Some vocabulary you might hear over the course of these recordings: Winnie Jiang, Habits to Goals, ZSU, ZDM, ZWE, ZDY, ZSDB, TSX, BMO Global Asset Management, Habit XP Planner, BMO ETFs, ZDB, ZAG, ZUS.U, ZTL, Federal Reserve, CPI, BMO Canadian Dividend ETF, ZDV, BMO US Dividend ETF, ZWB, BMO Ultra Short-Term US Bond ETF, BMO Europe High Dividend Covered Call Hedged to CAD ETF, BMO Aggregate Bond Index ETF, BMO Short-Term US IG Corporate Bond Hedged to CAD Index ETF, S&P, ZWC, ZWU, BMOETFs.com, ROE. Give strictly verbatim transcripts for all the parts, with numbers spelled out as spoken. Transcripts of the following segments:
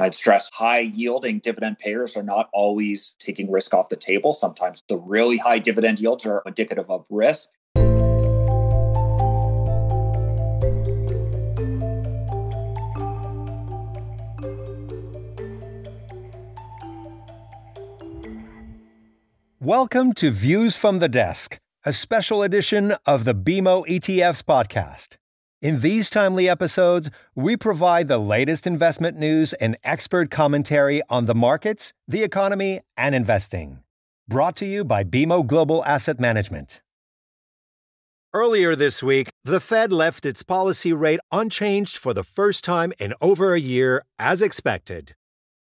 I'd stress high-yielding dividend payers are not always taking risk off the table. Sometimes the really high dividend yields are indicative of risk. Welcome to Views from the Desk, a special edition of the B M O E T Fs podcast. In these timely episodes, we provide the latest investment news and expert commentary on the markets, the economy, and investing. Brought to you by B M O Global Asset Management. Earlier this week, the Fed left its policy rate unchanged for the first time in over a year, as expected.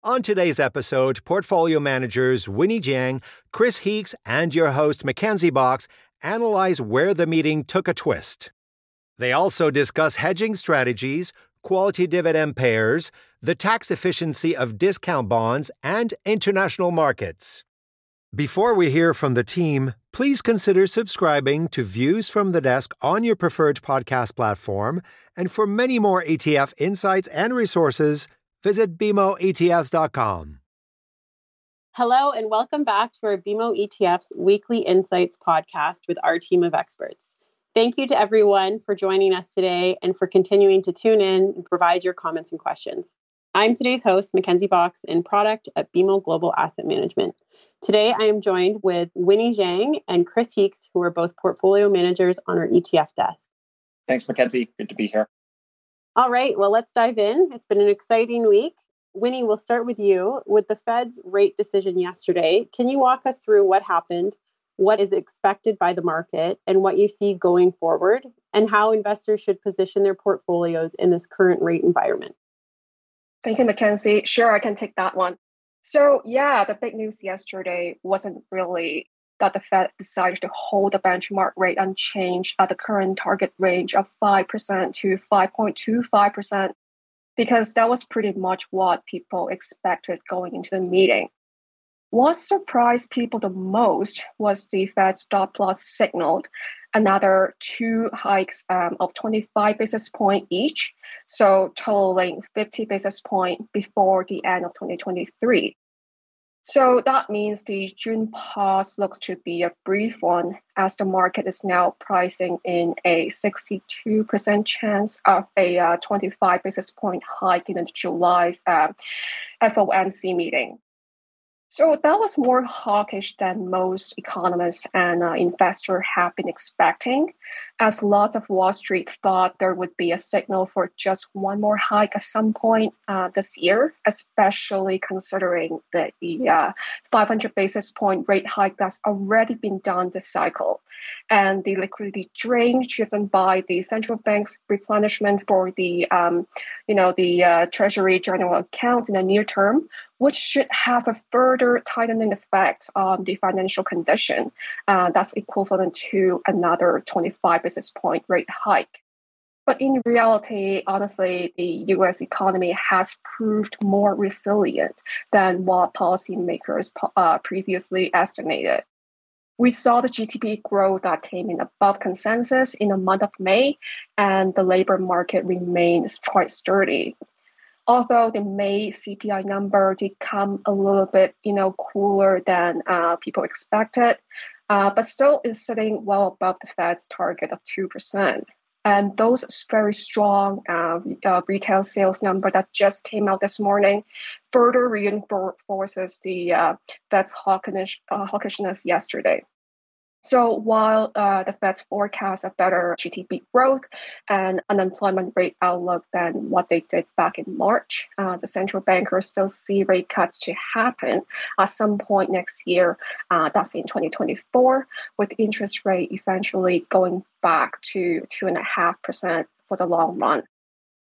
On today's episode, portfolio managers Winnie Jiang, Chris Heakes, and your host Mckenzie Box analyze where the meeting took a twist. They also discuss hedging strategies, quality dividend payers, the tax efficiency of discount bonds, and international markets. Before we hear from the team, please consider subscribing to Views from the Desk on your preferred podcast platform. And for many more E T F insights and resources, visit B M O E T Fs dot com. Hello, and welcome back to our B M O E T Fs Weekly Insights podcast with our team of experts. Thank you to everyone for joining us today and for continuing to tune in and provide your comments and questions. I'm today's host, Mckenzie Box, in product at B M O Global Asset Management. Today, I am joined with Winnie Jiang and Chris Heakes, who are both portfolio managers on our E T F desk. Thanks, Mckenzie. Good to be here. All right. Well, let's dive in. It's been an exciting week. Winnie, we'll start with you. With the Fed's rate decision yesterday, can you walk us through what happened, what is expected by the market, and what you see going forward, and how investors should position their portfolios in this current rate environment? Thank you, Mckenzie. Sure, I can take that one. So yeah, the big news yesterday wasn't really that the Fed decided to hold the benchmark rate unchanged at the current target range of five percent to five point two five percent, because that was pretty much what people expected going into the meeting. What surprised people the most was the Fed's dot plot signaled another two hikes um, of twenty-five basis points each, so totaling fifty basis points before the end of twenty twenty-three. So that means the June pause looks to be a brief one, as the market is now pricing in a sixty-two percent chance of a uh, twenty-five basis point hike in July's uh, F O M C meeting. So that was more hawkish than most economists and uh, investors have been expecting, as lots of Wall Street thought there would be a signal for just one more hike at some point uh, this year, especially considering the, the uh, five hundred basis point rate hike that's already been done this cycle, and the liquidity drain driven by the central bank's replenishment for the, um, you know, the uh, Treasury General Account in the near term, which should have a further tightening effect on the financial condition. Uh, that's equivalent to another twenty-five basis point rate hike. But in reality, honestly, the U S economy has proved more resilient than what policymakers uh, previously estimated. We saw the G D P growth that came in above consensus in the month of May, and the labor market remains quite sturdy. Although the May C P I number did come a little bit, you know, cooler than uh, people expected, uh, but still is sitting well above the Fed's target of two percent. And those very strong uh, uh, retail sales number that just came out this morning further reinforces the uh, Fed's hawkish, uh, hawkishness yesterday. So while uh, the Fed's forecasts a better G D P growth and unemployment rate outlook than what they did back in March, uh, the central bankers still see rate cuts to happen at some point next year. Uh, that's in twenty twenty-four, with interest rate eventually going back to two and a half percent for the long run.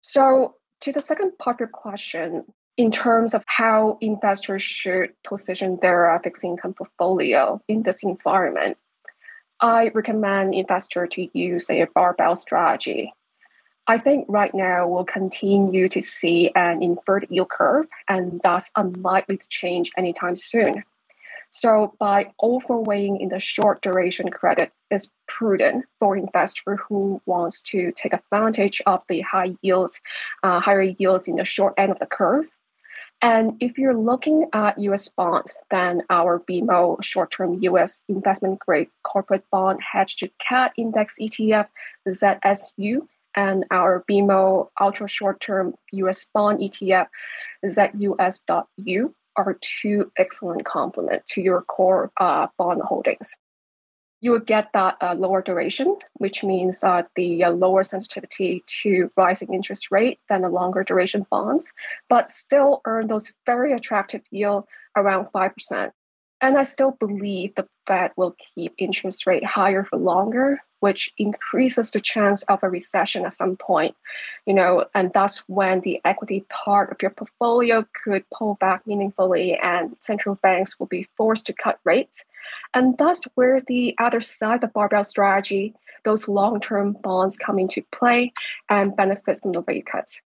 So to the second part of your question, in terms of how investors should position their uh, fixed income portfolio in this environment, I recommend investors to use a barbell strategy. I think right now we'll continue to see an inverted yield curve, and that's unlikely to change anytime soon. So by overweighing in the short duration credit is prudent for investors who wants to take advantage of the high yields, uh, higher yields in the short end of the curve. And if you're looking at U S bonds, then our B M O Short-Term U S Investment Grade Corporate Bond Hedged to C A D Index E T F, the Z S U, and our B M O Ultra Short-Term U S Bond E T F, Z U S.U, are two excellent complement to your core uh, bond holdings. You will get that uh, lower duration, which means uh, the uh, lower sensitivity to rising interest rate than the longer duration bonds, but still earn those very attractive yield around five percent. And I still believe the Fed will keep interest rate higher for longer, which increases the chance of a recession at some point, you know, and that's when the equity part of your portfolio could pull back meaningfully and central banks will be forced to cut rates. And that's where the other side of the barbell strategy, those long-term bonds come into play and benefit from the rate cuts.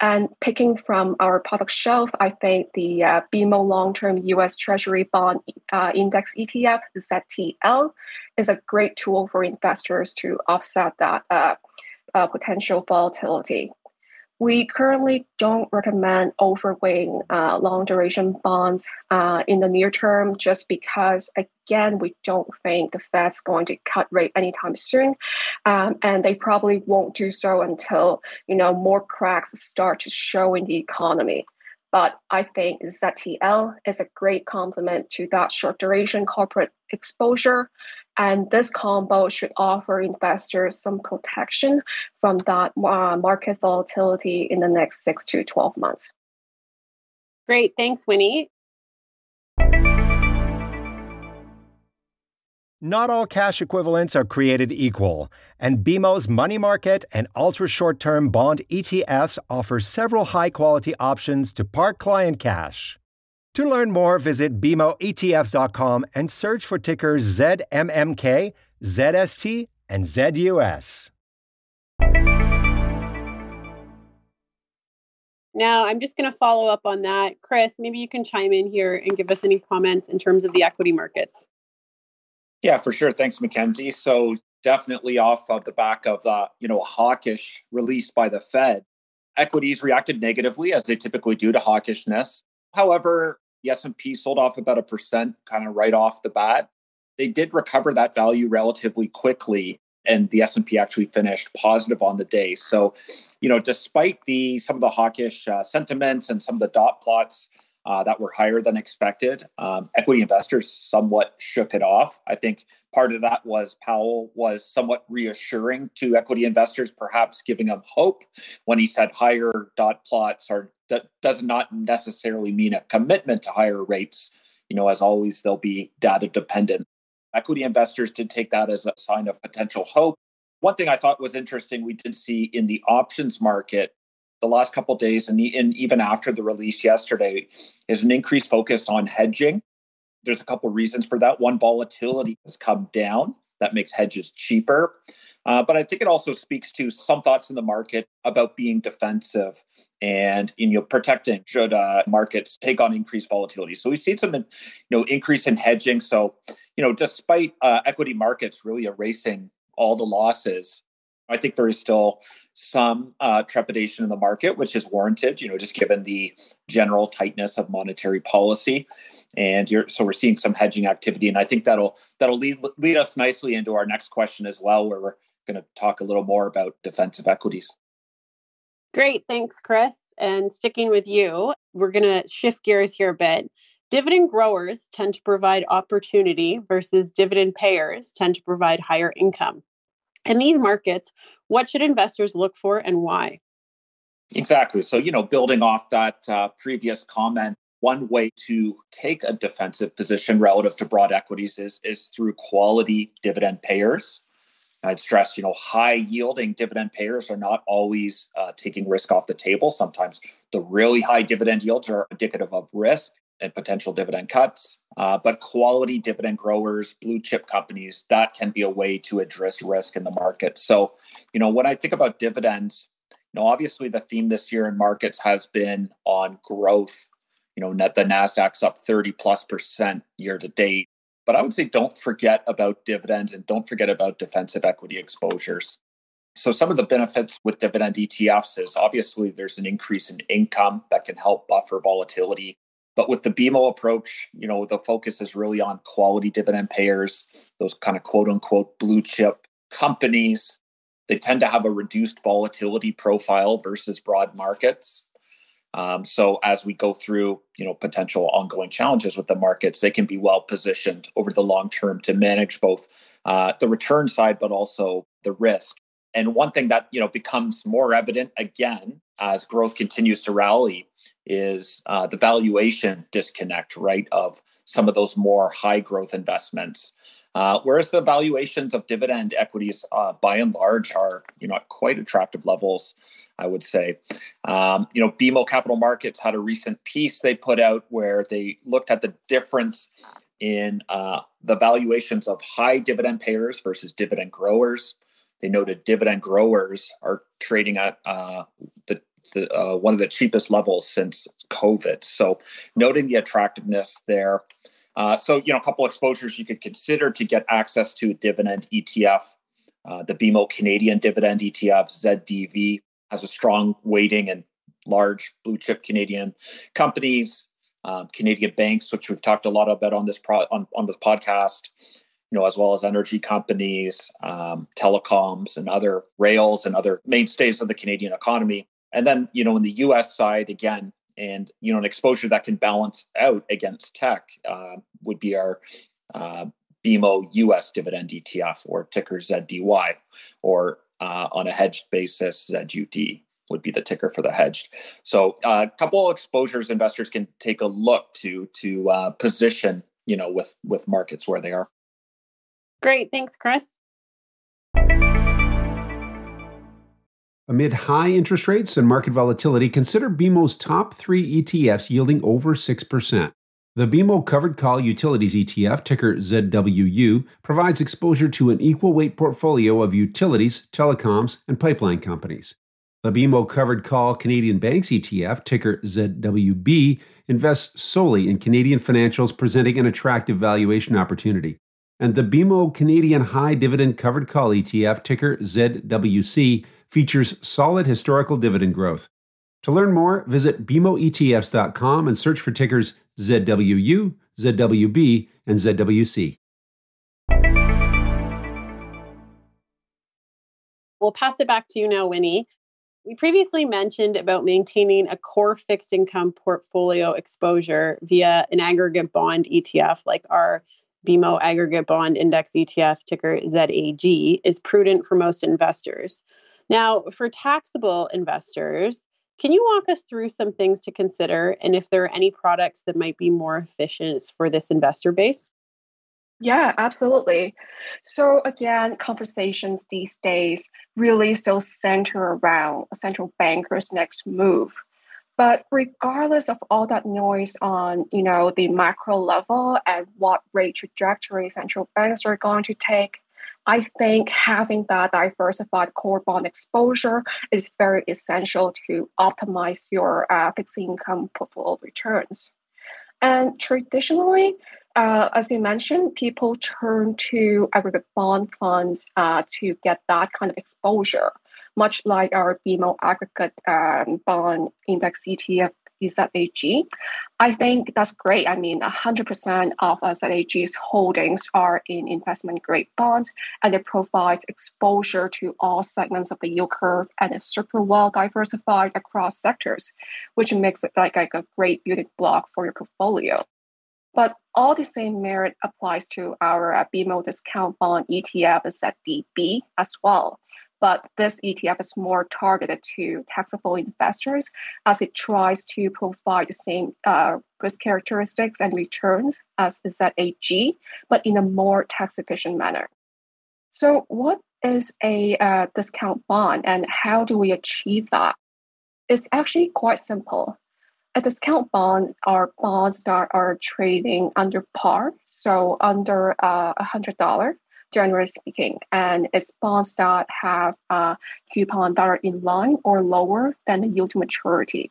And picking from our product shelf, I think the uh, B M O Long-Term U S Treasury Bond uh, Index E T F, the Z T L, is a great tool for investors to offset that uh, uh, potential volatility. We currently don't recommend overweighting uh, long-duration bonds uh, in the near term just because, again, we don't think the Fed's going to cut rate anytime soon, um, and they probably won't do so until, you know, more cracks start to show in the economy. But I think Z T L is a great complement to that short-duration corporate exposure, and this combo should offer investors some protection from that uh, market volatility in the next six to twelve months. Great. Thanks, Winnie. Not all cash equivalents are created equal, and B M O's money market and ultra-short-term bond E T Fs offer several high-quality options to park client cash. To learn more, visit B M O E T F s dot com and search for tickers Z M M K, Z S T, and Z U S. Now, I'm just going to follow up on that. Chris, maybe you can chime in here and give us any comments in terms of the equity markets. Yeah, for sure. Thanks, Mckenzie. So definitely off of the back of uh, you know, a hawkish release by the Fed, equities reacted negatively, as they typically do, to hawkishness. However, the S and P sold off about a percent kind of right off the bat. They did recover that value relatively quickly, and the S and P actually finished positive on the day. So, you know, despite the some of the hawkish uh, sentiments and some of the dot plots uh, that were higher than expected, um, equity investors somewhat shook it off. I think part of that was Powell was somewhat reassuring to equity investors, perhaps giving them hope when he said higher dot plots are that does not necessarily mean a commitment to higher rates. You know, as always, they'll be data dependent. Equity investors did take that as a sign of potential hope. One thing I thought was interesting, we did see in the options market the last couple of days, and even after the release yesterday, is an increased focus on hedging. There's a couple of reasons for that. One, volatility has come down. That makes hedges cheaper. Uh, but I think it also speaks to some thoughts in the market about being defensive and, you know, protecting should uh, markets take on increased volatility. So we've seen some, you know, increase in hedging. So, you know, despite uh, equity markets really erasing all the losses, I think there is still some uh, trepidation in the market, which is warranted, you know, just given the general tightness of monetary policy. And you're, so we're seeing some hedging activity. And I think that'll that'll lead, lead us nicely into our next question as well, where we're going to talk a little more about defensive equities. Great. Thanks, Chris. And sticking with you, we're going to shift gears here a bit. Dividend growers tend to provide opportunity versus dividend payers tend to provide higher income. In these markets, what should investors look for and why? Exactly. So, you know, building off that uh, previous comment, one way to take a defensive position relative to broad equities is, is through quality dividend payers. I'd stress, you know, high-yielding dividend payers are not always uh, taking risk off the table. Sometimes the really high dividend yields are indicative of risk and potential dividend cuts. Uh, but quality dividend growers, blue chip companies, that can be a way to address risk in the market. So, you know, when I think about dividends, you know, obviously the theme this year in markets has been on growth. You know, net, the NASDAQ's up thirty plus percent year to date. But I would say don't forget about dividends and don't forget about defensive equity exposures. So some of the benefits with dividend E T Fs is obviously there's an increase in income that can help buffer volatility. But with the B M O approach, you know, the focus is really on quality dividend payers, those kind of quote unquote blue chip companies. They tend to have a reduced volatility profile versus broad markets. Um, so as we go through, you know, potential ongoing challenges with the markets, they can be well positioned over the long term to manage both uh, the return side, but also the risk. And one thing that, you know, becomes more evident again as growth continues to rally is uh, the valuation disconnect, right, of some of those more high growth investments. Uh, whereas the valuations of dividend equities, uh, by and large, are, you know, at quite attractive levels, I would say. Um, you know, B M O Capital Markets had a recent piece they put out where they looked at the difference in uh, the valuations of high dividend payers versus dividend growers. They noted dividend growers are trading at uh, the, the uh, one of the cheapest levels since COVID. So noting the attractiveness there. Uh, so, you know, a couple exposures you could consider to get access to a dividend E T F. Uh, the B M O Canadian Dividend E T F, Z D V, has a strong weighting in large blue chip Canadian companies, um, Canadian banks, which we've talked a lot about on this pro- on, on this podcast, you know, as well as energy companies, um, telecoms and other rails and other mainstays of the Canadian economy. And then, you know, in the U S side, again, and, you know, an exposure that can balance out against tech uh, would be our uh, B M O U S Dividend E T F, or ticker Z D Y, or uh, on a hedged basis, Z U D would be the ticker for the hedged. So a uh, couple of exposures investors can take a look to to uh, position, you know, with, with markets where they are. Great. Thanks, Chris. Amid high interest rates and market volatility, consider B M O's top three E T Fs yielding over six percent. The B M O Covered Call Utilities E T F, ticker Z W U, provides exposure to an equal weight portfolio of utilities, telecoms, and pipeline companies. The B M O Covered Call Canadian Banks E T F, ticker Z W B, invests solely in Canadian financials, presenting an attractive valuation opportunity. And the B M O Canadian High Dividend Covered Call E T F, ticker Z W C, features solid historical dividend growth. To learn more, visit B M O E T F s dot com and search for tickers Z W U, Z W B, and Z W C. We'll pass it back to you now, Winnie. We previously mentioned about maintaining a core fixed income portfolio exposure via an aggregate bond E T F like our B M O Aggregate Bond Index E T F, ticker Z A G, is prudent for most investors. Now, for taxable investors, can you walk us through some things to consider and if there are any products that might be more efficient for this investor base? Yeah, absolutely. So again, conversations these days really still center around a central banker's next move. But regardless of all that noise on, you know, the macro level and what rate trajectory central banks are going to take, I think having that diversified core bond exposure is very essential to optimize your uh, fixed income portfolio returns. And traditionally, uh, as you mentioned, people turn to aggregate bond funds uh, to get that kind of exposure, much like our B M O Aggregate um, Bond Index E T F, Z A G. I think that's great. I mean, one hundred percent of Z A G's holdings are in investment-grade bonds, and it provides exposure to all segments of the yield curve, and is super well-diversified across sectors, which makes it like, like a great building block for your portfolio. But all the same merit applies to our B M O Discount Bond E T F, Z D B, as well. But this E T F is more targeted to taxable investors as it tries to provide the same uh, risk characteristics and returns as Z A G, but in a more tax-efficient manner. So what is a uh, discount bond and how do we achieve that? It's actually quite simple. A discount bond are bonds that are trading under par, so under uh, one hundred dollars. Generally speaking, and it's bonds that have a coupon that are in line or lower than the yield to maturity.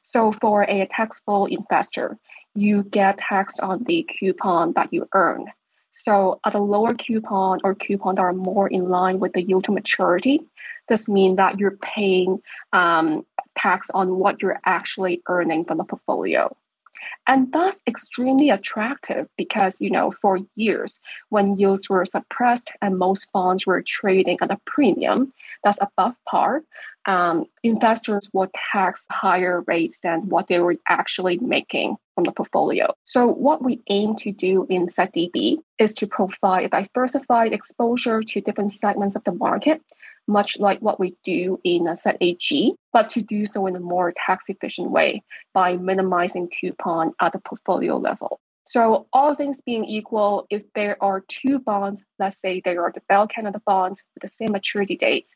So for a taxable investor, you get taxed on the coupon that you earn. So at a lower coupon or coupon that are more in line with the yield to maturity, this means that you're paying um, tax on what you're actually earning from the portfolio. And that's extremely attractive because, you know, for years when yields were suppressed and most bonds were trading at a premium that's above par, um, investors will tax higher rates than what they were actually making from the portfolio. So what we aim to do in Z D B is to provide a diversified exposure to different segments of the market, much like what we do in a Z A G, but to do so in a more tax-efficient way by minimizing coupon at the portfolio level. So all things being equal, if there are two bonds, let's say they are the Bell Canada bonds with the same maturity dates,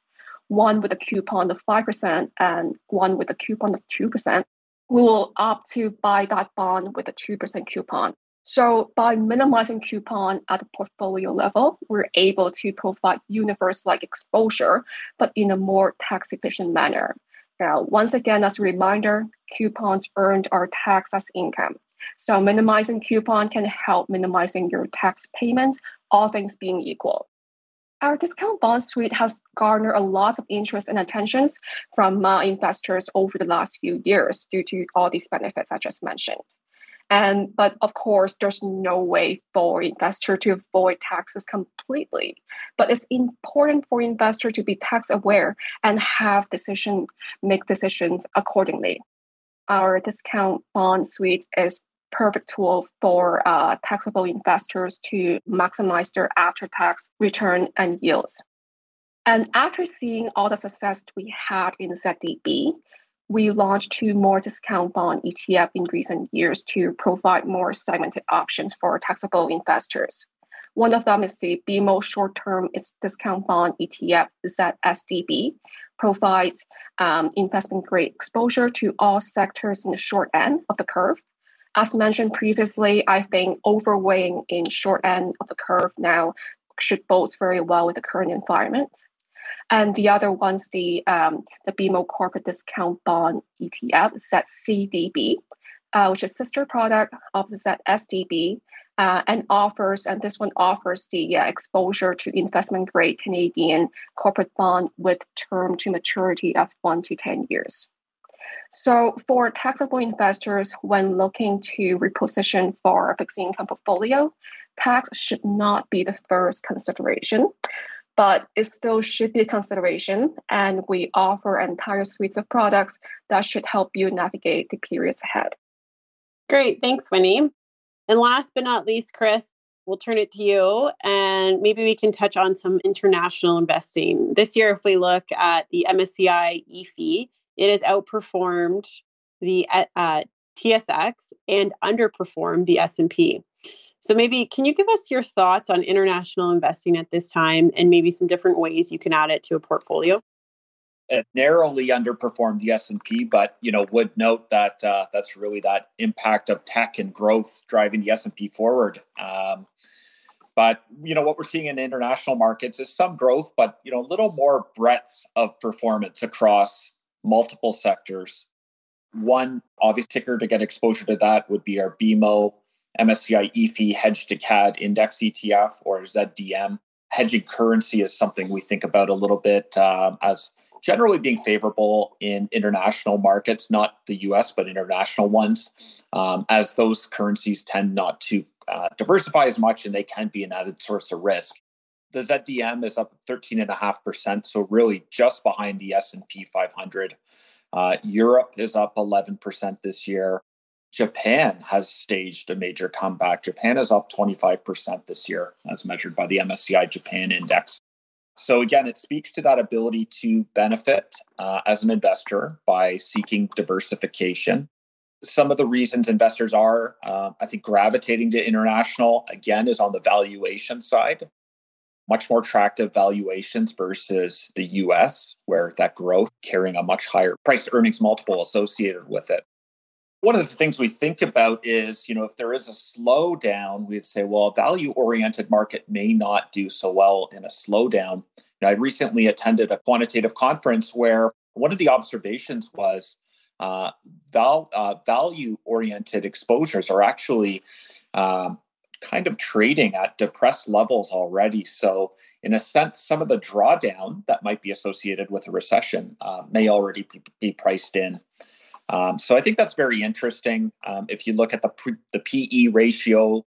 one with a coupon of five percent and one with a coupon of two percent, we will opt to buy that bond with a two percent coupon. So by minimizing coupon at the portfolio level, we're able to provide universe-like exposure, but in a more tax-efficient manner. Now, once again, as a reminder, coupons earned are taxed as income. So minimizing coupon can help minimizing your tax payments, all things being equal. Our discount bond suite has garnered a lot of interest and attentions from uh, investors over the last few years due to all these benefits I just mentioned. And but of course, there's no way for investor to avoid taxes completely. But it's important for investor to be tax aware and have decision make decisions accordingly. Our discount bond suite is perfect tool for uh, taxable investors to maximize their after-tax return and yields. And after seeing all the success we had in Z D B, we launched two more discount bond E T F in recent years to provide more segmented options for taxable investors. One of them is the B M O Short-Term Discount Bond E T F, Z S D B, provides um, investment-grade exposure to all sectors in the short end of the curve. As mentioned previously, I think overweighing in short end of the curve now should bode very well with the current environment. And the other one's the um, the B M O Corporate Discount Bond E T F, Z C D B, uh, which is a sister product of the Z S D B, uh, and offers and this one offers the uh, exposure to investment grade Canadian corporate bond with term to maturity of one to ten years. So for taxable investors, when looking to reposition for a fixed income portfolio, tax should not be the first consideration. But it still should be a consideration, and we offer entire suites of products that should help you navigate the periods ahead. Great. Thanks, Winnie. And last but not least, Chris, we'll turn it to you, and maybe we can touch on some international investing. This year, if we look at the M S C I E A F E, it has outperformed the uh, T S X and underperformed the S and P. So maybe can you give us your thoughts on international investing at this time and maybe some different ways you can add it to a portfolio? It narrowly underperformed the S and P, but you know would note that uh, that's really that impact of tech and growth driving the S and P forward. Um, but you know what we're seeing in international markets is some growth, but you know a little more breadth of performance across multiple sectors. One obvious ticker to get exposure to that would be our B M O M S C I E A F E Hedged to C A D Index E T F, or Z D M. Hedging currency is something we think about a little bit um, as generally being favorable in international markets, not the U S, but international ones, um, as those currencies tend not to uh, diversify as much and they can be an added source of risk. The Z D M is up thirteen point five percent, so really just behind the S and P five hundred. Uh, Europe is up eleven percent this year. Japan has staged a major comeback. Japan is up twenty-five percent this year, as measured by the M S C I Japan Index. So again, it speaks to that ability to benefit uh, as an investor by seeking diversification. Some of the reasons investors are, uh, I think, gravitating to international, again, is on the valuation side. Much more attractive valuations versus the U S, where that growth carrying a much higher price earnings multiple associated with it. One of the things we think about is, you know, if there is a slowdown, we'd say, well, a value-oriented market may not do so well in a slowdown. And I recently attended a quantitative conference where one of the observations was uh, val- uh, value-oriented exposures are actually um, kind of trading at depressed levels already. So in a sense, some of the drawdown that might be associated with a recession uh, may already be priced in. Um, so I think that's very interesting. Um, if you look at the, the P E ratio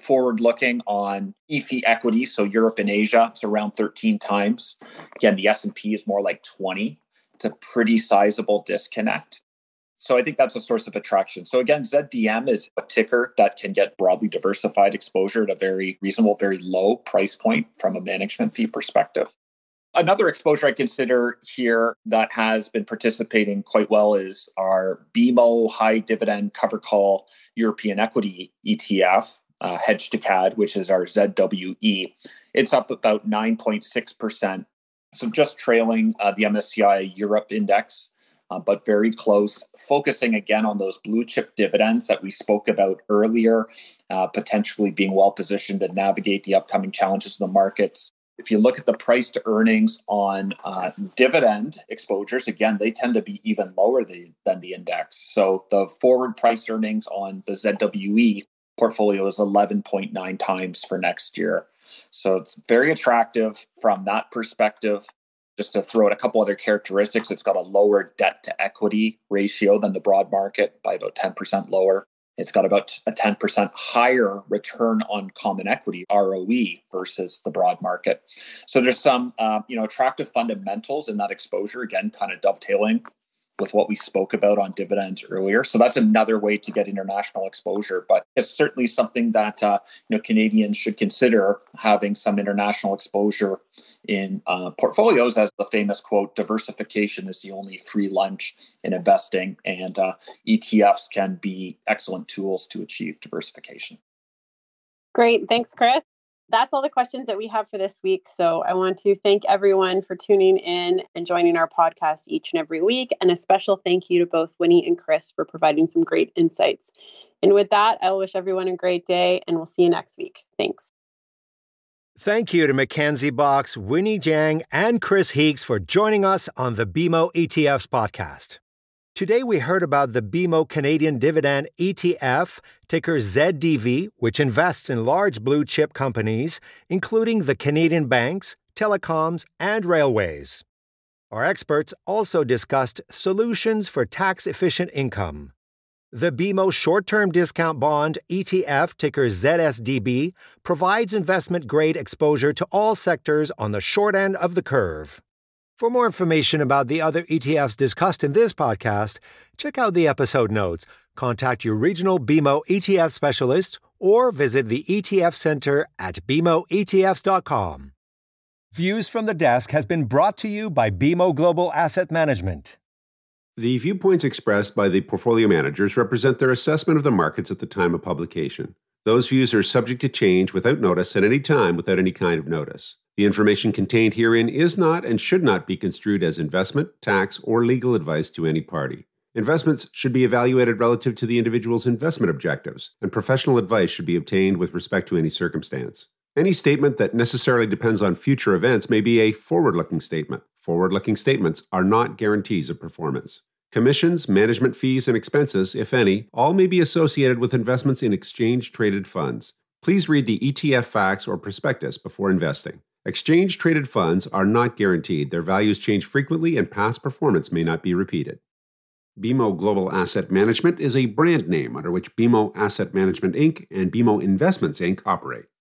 forward-looking on E F I equity, so Europe and Asia, it's around thirteen times. Again, the S and P is more like twenty. It's a pretty sizable disconnect. So I think that's a source of attraction. So again, Z D M is a ticker that can get broadly diversified exposure at a very reasonable, very low price point from a management fee perspective. Another exposure I consider here that has been participating quite well is our B M O High Dividend Cover Call European Equity E T F, uh, Hedged to C A D, which is our Z W E. It's up about nine point six percent. So just trailing uh, the M S C I Europe Index. Uh, but very close, focusing again on those blue chip dividends that we spoke about earlier, uh, potentially being well positioned to navigate the upcoming challenges in the markets. If you look at the price to earnings on uh, dividend exposures, again, they tend to be even lower the, than the index. So the forward price earnings on the Z W E portfolio is eleven point nine times for next year. So it's very attractive from that perspective. Just to throw out a couple other characteristics, it's got a lower debt to equity ratio than the broad market by about ten percent lower. It's got about a ten percent higher return on common equity, R O E, versus the broad market. So there's some uh, you know, attractive fundamentals in that exposure, again, kind of dovetailing with what we spoke about on dividends earlier. So that's another way to get international exposure, but it's certainly something that uh, you know, Canadians should consider having some international exposure in uh, portfolios, as the famous quote, diversification is the only free lunch in investing, and uh, E T Fs can be excellent tools to achieve diversification. Great. Thanks, Chris. That's all the questions that we have for this week. So I want to thank everyone for tuning in and joining our podcast each and every week. And a special thank you to both Winnie and Chris for providing some great insights. And with that, I wish everyone a great day, and we'll see you next week. Thanks. Thank you to Mckenzie Box, Winnie Jiang, and Chris Heakes for joining us on the B M O E T Fs podcast. Today, we heard about the B M O Canadian Dividend E T F, ticker Z D V, which invests in large blue-chip companies, including the Canadian banks, telecoms, and railways. Our experts also discussed solutions for tax-efficient income. The B M O Short-Term Discount Bond E T F, ticker Z S D B, provides investment-grade exposure to all sectors on the short end of the curve. For more information about the other E T Fs discussed in this podcast, check out the episode notes, contact your regional B M O E T F specialist, or visit the E T F Center at B M O E T Fs dot com. Views from the Desk has been brought to you by B M O Global Asset Management. The viewpoints expressed by the portfolio managers represent their assessment of the markets at the time of publication. Those views are subject to change without notice at any time without any kind of notice. The information contained herein is not and should not be construed as investment, tax, or legal advice to any party. Investments should be evaluated relative to the individual's investment objectives, and professional advice should be obtained with respect to any circumstance. Any statement that necessarily depends on future events may be a forward-looking statement. Forward-looking statements are not guarantees of performance. Commissions, management fees, and expenses, if any, all may be associated with investments in exchange-traded funds. Please read the E T F facts or prospectus before investing. Exchange-traded funds are not guaranteed. Their values change frequently, and past performance may not be repeated. B M O Global Asset Management is a brand name under which B M O Asset Management Incorporated and B M O Investments Incorporated operate.